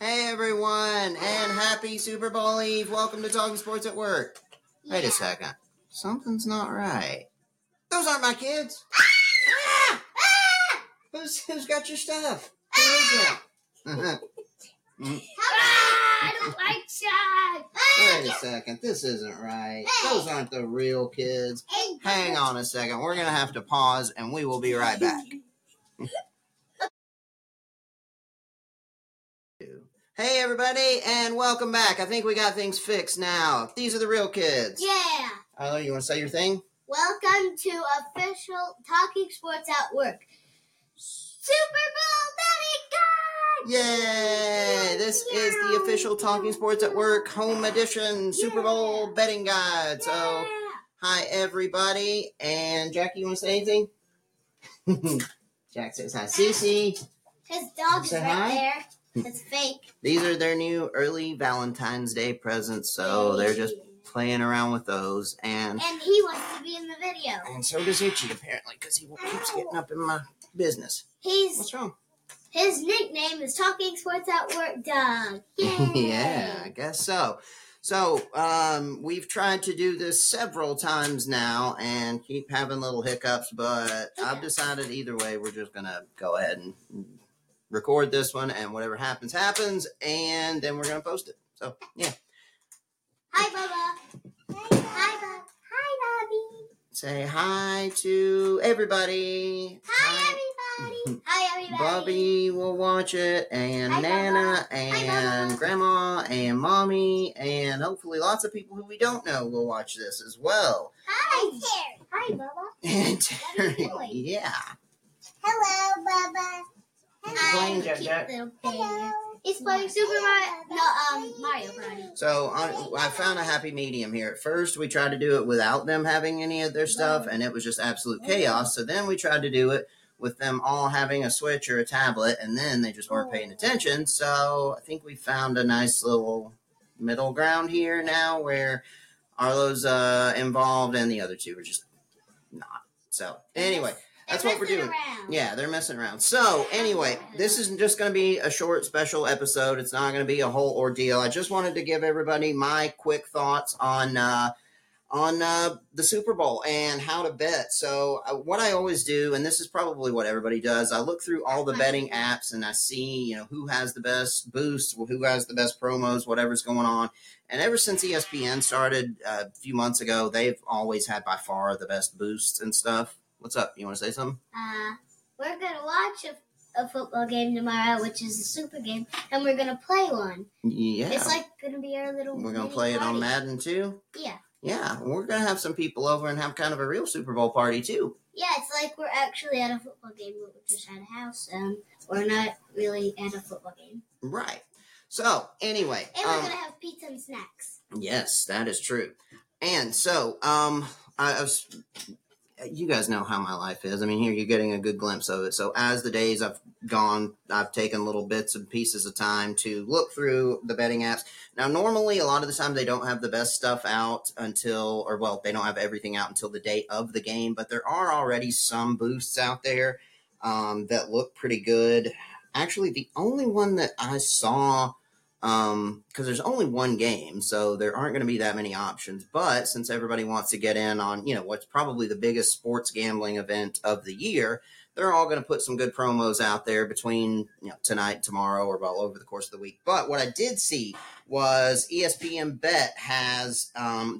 Hey everyone, and happy Super Bowl Eve. Welcome to Talking Sports at Work. Yeah. Wait a second. Something's not right. Those aren't my kids. Who's got your stuff? Who is that? I don't like that. Wait a second. This isn't right. Those aren't the real kids. Hang on a second. We're going to have to pause, and we will be right back. Hey, everybody, and welcome back. I think we got things fixed now. These are the real kids. Yeah. Oh, you want to say your thing? Welcome to official Talking Sports at Work. Super Bowl betting guide! Yay! This is the official Talking Sports at Work home edition Super Bowl betting guide. So, hi everybody. And Jackie, you want to say anything? Jack says hi. Cece. His dog is right there. It's fake. These are their new early Valentine's Day presents, so they're just playing around with those. And he wants to be in the video. And so does Itchy, apparently, because he keeps getting up in my business. What's wrong? His nickname is Talking Sports at Work Dog. Yeah, I guess so. So, we've tried to do this several times now and keep having little hiccups, but I've decided either way, we're just going to go ahead and record this one, and whatever happens, happens, and then we're going to post it. So, yeah. Hi, Bubba. Hi, Bubba. Hi, Bobby. Say hi to everybody. Hi, everybody. Hi, everybody. Bobby will watch it, and hi, Nana, Bubba. And hi, Grandma, and Mommy, and hopefully lots of people who we don't know will watch this as well. Hi, Terry. Hi, Bubba. And Terry, yeah. Hello, Bubba. Hello. Hello. He's playing Super Mario, Mario Party. So I found a happy medium here. At first, we tried to do it without them having any of their stuff, and it was just absolute chaos. So then we tried to do it with them all having a Switch or a tablet, and then they just weren't paying attention. So I think we found a nice little middle ground here now where Arlo's involved and the other two are just not. So anyway. That's what we're doing. Yeah, they're messing around. So, anyway, this isn't just going to be a short special episode. It's not going to be a whole ordeal. I just wanted to give everybody my quick thoughts on the Super Bowl and how to bet. So, what I always do, and this is probably what everybody does, I look through all the betting apps and I see, who has the best boosts, who has the best promos, whatever's going on. And ever since ESPN started a few months ago, they've always had by far the best boosts and stuff. What's up? You want to say something? We're going to watch a football game tomorrow, which is a super game, and we're going to play one. Yeah. It's like going to be our little We're going to play party. It on Madden, too? Yeah. Yeah, we're going to have some people over and have kind of a real Super Bowl party, too. Yeah, it's like we're actually at a football game, but we're just at a house. We're not really at a football game. Right. So, anyway. And we're going to have pizza and snacks. Yes, that is true. And so, I was... You guys know how my life is. I mean, here you're getting a good glimpse of it. So as the days I've gone, I've taken little bits and pieces of time to look through the betting apps. Now, normally, a lot of the time they don't have the best stuff out they don't have everything out until the day of the game. But there are already some boosts out there that look pretty good. Actually, the only one that I saw... because there's only one game, so there aren't going to be that many options. But since everybody wants to get in on, what's probably the biggest sports gambling event of the year, they're all going to put some good promos out there between tonight, tomorrow, or all over the course of the week. But what I did see was ESPN Bet has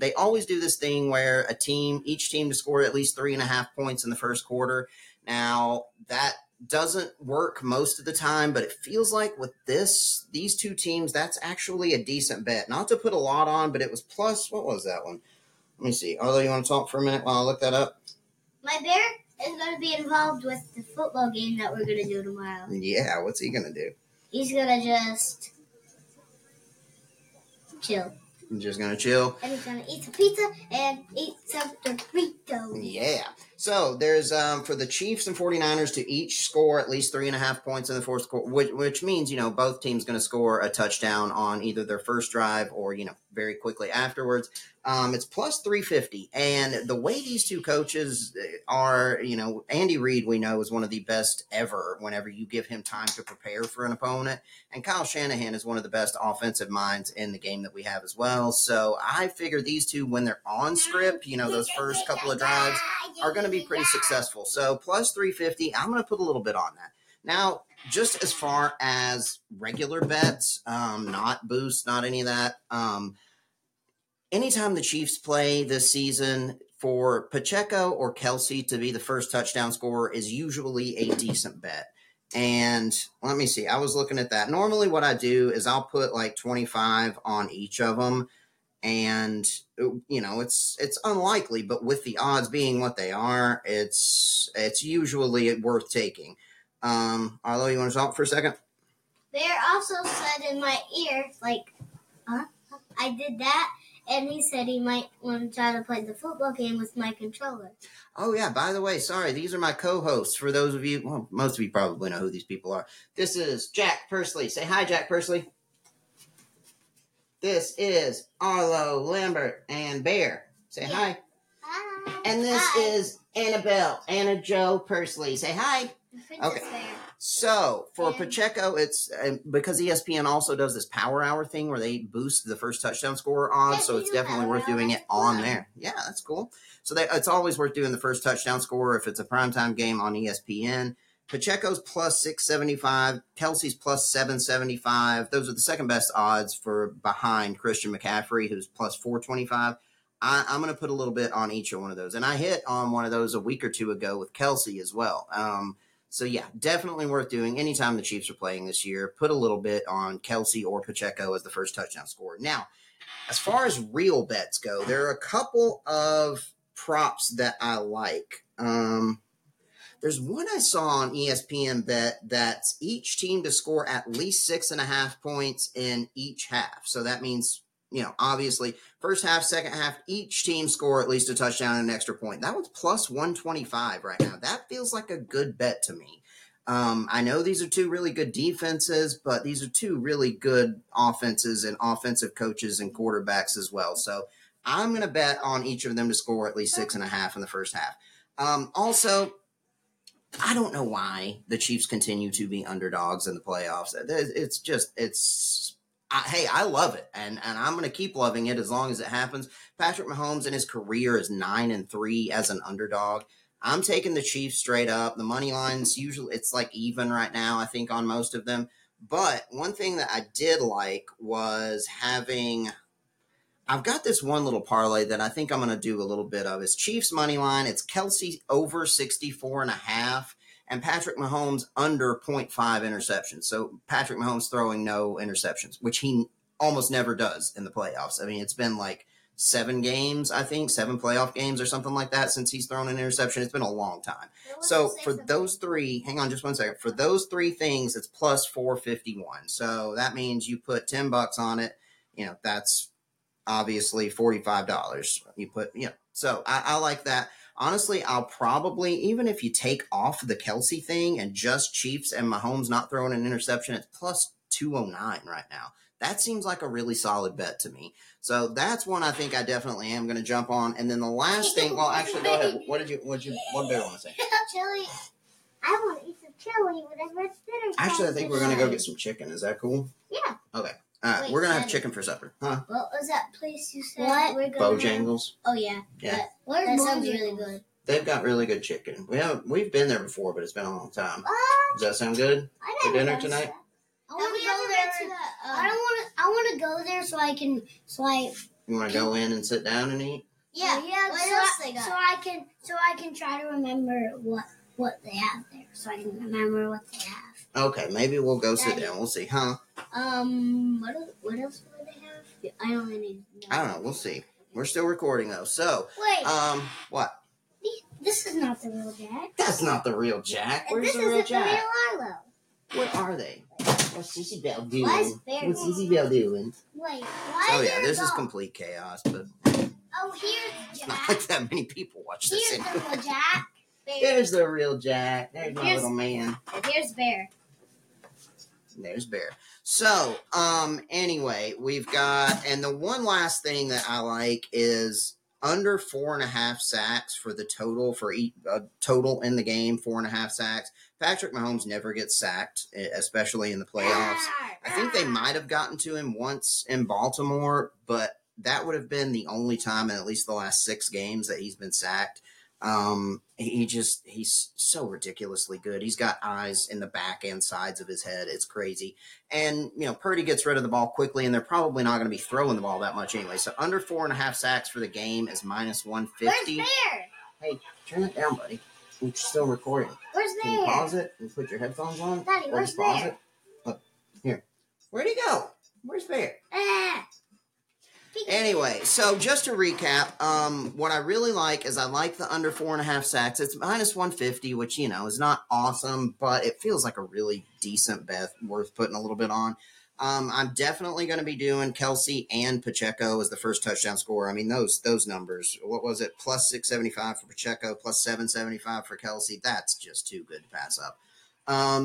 they always do this thing where each team to score at least 3.5 points in the first quarter. Now that doesn't work most of the time, but it feels like with these two teams, that's actually a decent bet. Not to put a lot on, but it was plus, what was that one? Let me see. Although you want to talk for a minute while I look that up? My bear is going to be involved with the football game that we're going to do tomorrow. Yeah, what's he going to do? He's going to just chill. He's just going to chill? And he's going to eat some pizza and eat some Doritos. Yeah. So there's for the Chiefs and 49ers to each score at least 3.5 points in the fourth quarter, which means, you know, both teams going to score a touchdown on either their first drive or, you know, very quickly afterwards. It's plus 350. And the way these two coaches are, you know, Andy Reid, we know, is one of the best ever whenever you give him time to prepare for an opponent. And Kyle Shanahan is one of the best offensive minds in the game that we have as well. So I figure these two, when they're on script, you know, those first couple of drives are going to be pretty successful. So plus 350, I'm going to put a little bit on that. Now, just as far as regular bets, not boosts, not any of that, anytime the Chiefs play this season, for Pacheco or Kelce to be the first touchdown scorer is usually a decent bet. And let me see, I was looking at that. Normally what I do is I'll put like 25 on each of them. And, you know, it's unlikely, but with the odds being what they are, it's usually worth taking. Arlo, you want to talk for a second? There also said in my ear, like, huh? I did that, and he said he might want to try to play the football game with my controller. Oh, yeah, by the way, sorry, these are my co-hosts. For those of you, well, most of you probably know who these people are. This is Jack Pursley. Say hi, Jack Pursley. This is Arlo, Lambert, and Bear. Say hi. Hi. And this is Annabelle, Anna Joe Pursley. Say hi. Okay. So for Pacheco, it's because ESPN also does this power hour thing where they boost the first touchdown scorer on. So it's definitely worth doing it on there. Yeah, that's cool. So it's always worth doing the first touchdown scorer if it's a primetime game on ESPN. Pacheco's plus 675, Kelce's plus 775. Those are the second best odds for behind Christian McCaffrey, who's plus 425. I'm going to put a little bit on each one of those. And I hit on one of those a week or two ago with Kelce as well. So, yeah, definitely worth doing. Anytime the Chiefs are playing this year, put a little bit on Kelce or Pacheco as the first touchdown scorer. Now, as far as real bets go, there are a couple of props that I like. There's one I saw on ESPN bet that's each team to score at least 6.5 points in each half. So that means, you know, obviously first half, second half, each team score at least a touchdown and an extra point. That was plus 125 right now. That feels like a good bet to me. I know these are two really good defenses, but these are two really good offenses and offensive coaches and quarterbacks as well. So I'm going to bet on each of them to score at least 6.5 in the first half. Also, I don't know why the Chiefs continue to be underdogs in the playoffs. It's just, hey, I love it, and I'm going to keep loving it as long as it happens. Patrick Mahomes in his career is 9-3 as an underdog. I'm taking the Chiefs straight up. The money line's usually, it's like even right now, I think, on most of them. But one thing that I did like was having, I've got this one little parlay that I think I'm going to do a little bit of. It's Chiefs money line. It's Kelce over 64.5 and Patrick Mahomes under 0.5 interceptions. So Patrick Mahomes throwing no interceptions, which he almost never does in the playoffs. I mean, it's been like 7 games, I think, 7 playoff games or something like that since he's thrown an interception. It's been a long time. So for those three, hang on just one second. For those three things, it's plus 451. So that means you put $10 on it. You know, that's obviously $45 you put, you know, so I like that. Honestly, I'll probably, even if you take off the Kelce thing and just Chiefs and Mahomes not throwing an interception, it's plus 209 right now. That seems like a really solid bet to me. So that's one I think I definitely am going to jump on. And then the last thing, well, actually, go ahead. What Bear want to say? Chili. I want to eat some chili whenever it's dinner time. Actually, I think we're going to go get some chicken. Is that cool? Yeah. Okay. All right, we're going to have chicken for supper. Huh? What was that place you said? What? We're gonna Bojangles. Oh, yeah. Yeah. That sounds really good. They've got really good chicken. We've been there before, but it's been a long time. Does that sound good for dinner tonight? I want to go there. I want to go there so I can swipe. You want to go in and sit down and eat? Yeah. So I can try to remember what they have there. So I can remember what they have. Okay, maybe we'll go sit down. We'll see, huh? What else would they have? I don't know. We'll see. We're still recording, though. So, wait. What? This is not the real Jack. That's not the real Jack. Where's the real Jack? This is the real Arlo. What are they? What's Sissy Bell doing? What's Sissy Bell doing? Wait, why so, yeah, this is complete chaos, but... Oh, here's Jack. Not like that many people watch this anymore. Here's the real Jack. There's the real Jack. There's my little man. And here's Bear. There's Bear. So, anyway, we've got, and the one last thing that I like is under 4.5 sacks for the total for each total in the game. 4.5 sacks. Patrick Mahomes never gets sacked, especially in the playoffs. I think they might have gotten to him once in Baltimore, but that would have been the only time in at least the last 6 games that he's been sacked. He's so ridiculously good. He's got eyes in the back and sides of his head. It's crazy. And, you know, Purdy gets rid of the ball quickly, and they're probably not going to be throwing the ball that much anyway. So under 4.5 sacks for the game is -150. Where's Bear? Hey, turn it down, buddy. We're still recording. Where's Bear? Can you pause it and put your headphones on? Daddy, where's Bear? Oh, here. Where'd he go? Where's Bear? Anyway, so just to recap, what I really like is I like the under 4.5 sacks. It's -150, which, you know, is not awesome, but it feels like a really decent bet worth putting a little bit on. I'm definitely going to be doing Kelce and Pacheco as the first touchdown scorer. I mean, those numbers, what was it? +675 for Pacheco, +775 for Kelce. That's just too good to pass up.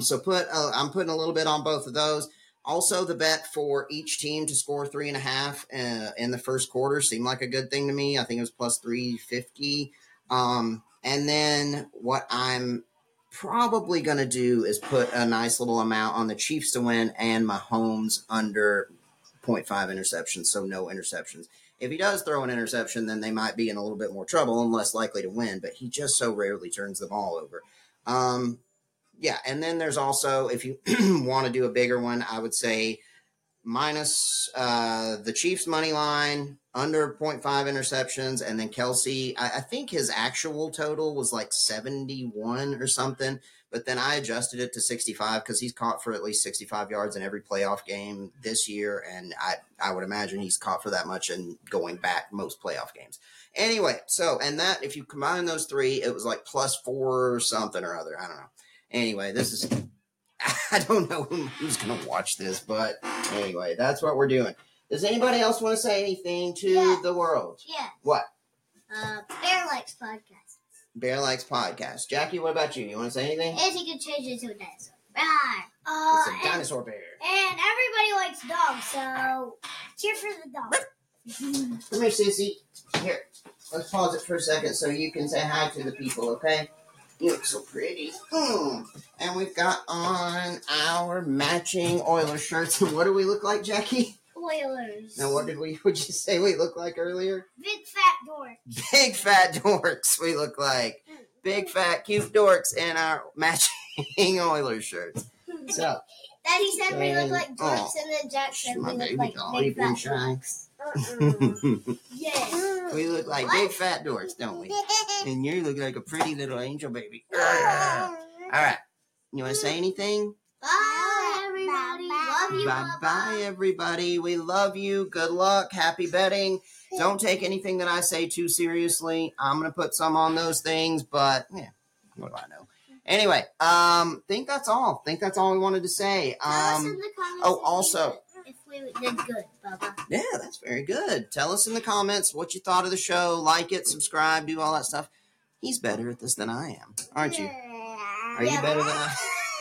So I'm putting a little bit on both of those. Also, the bet for each team to score 3.5 in the first quarter seemed like a good thing to me. I think it was +350. And then what I'm probably going to do is put a nice little amount on the Chiefs to win and Mahomes under 0.5 interceptions, so no interceptions. If he does throw an interception, then they might be in a little bit more trouble and less likely to win, but he just so rarely turns the ball over. Yeah, and then there's also, if you want to do a bigger one, I would say minus the Chiefs' money line, under 0.5 interceptions, and then Kelce. I think his actual total was like 71 or something, but then I adjusted it to 65 because he's caught for at least 65 yards in every playoff game this year, and I would imagine he's caught for that much and going back most playoff games. Anyway, so, and that, if you combine those three, it was like +4 or something or other. I don't know. Anyway, I don't know who's going to watch this, but anyway, that's what we're doing. Does anybody else want to say anything to the world? Yeah. What? Bear likes podcasts. Bear likes podcasts. Jackie, what about you? You want to say anything? And he can change into a dinosaur. It's a dinosaur bear. And everybody likes dogs, so cheer for the dog. Come here, Sissy. Here, let's pause it for a second so you can say hi to the people, okay? You look so pretty. And we've got on our matching Oilers shirts. And what do we look like, Jackie? Oilers. Now, would you say we look like earlier? Big fat dorks. Big fat dorks we look like. Big fat cute dorks in our matching Oilers shirts. So, Daddy said we look like dorks, and then Jack said we look like big fat dorks. Yes. We look like big fat dorks, don't we? And you look like a pretty little angel baby. Alright. You wanna say anything? Bye everybody. Love you. Bye everybody. We love you. Good luck. Happy betting. Don't take anything that I say too seriously. I'm gonna put some on those things, but yeah, what do I know? Anyway, think that's all. Think that's all we wanted to say. Tell us in the comments also if we did good, Bubba. Yeah, that's very good. Tell us in the comments what you thought of the show. Like it, subscribe, do all that stuff. He's better at this than I am, aren't you? Are you better than I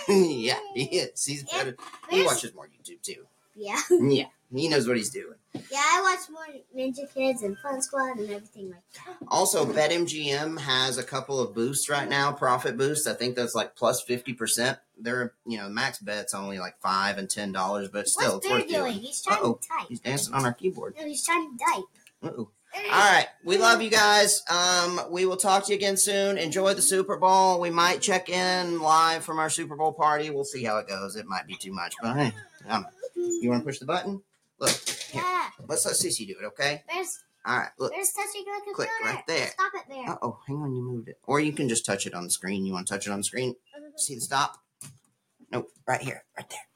am? Yeah, he is. He's better. He watches more YouTube, too. Yeah. Yeah, he knows what he's doing. Yeah, I watch more Ninja Kids and Fun Squad and everything like that. Also, BetMGM has a couple of boosts right now, profit boosts. I think that's like +50%. They're, you know, max bet's only like $5 and $10, but still. What's Bear doing? He's trying to type. He's dancing on our keyboard. No, he's trying to type. Uh-oh. All right. We love you guys. We will talk to you again soon. Enjoy the Super Bowl. We might check in live from our Super Bowl party. We'll see how it goes. It might be too much, but hey, you want to push the button? Look. Here. Yeah. Let's let Sissy do it, okay? All right, look. There's touching the computer. Click right there. Stop it there. Uh-oh, hang on, you moved it. Or you can just touch it on the screen. You want to touch it on the screen? See the stop? Nope, right here, right there.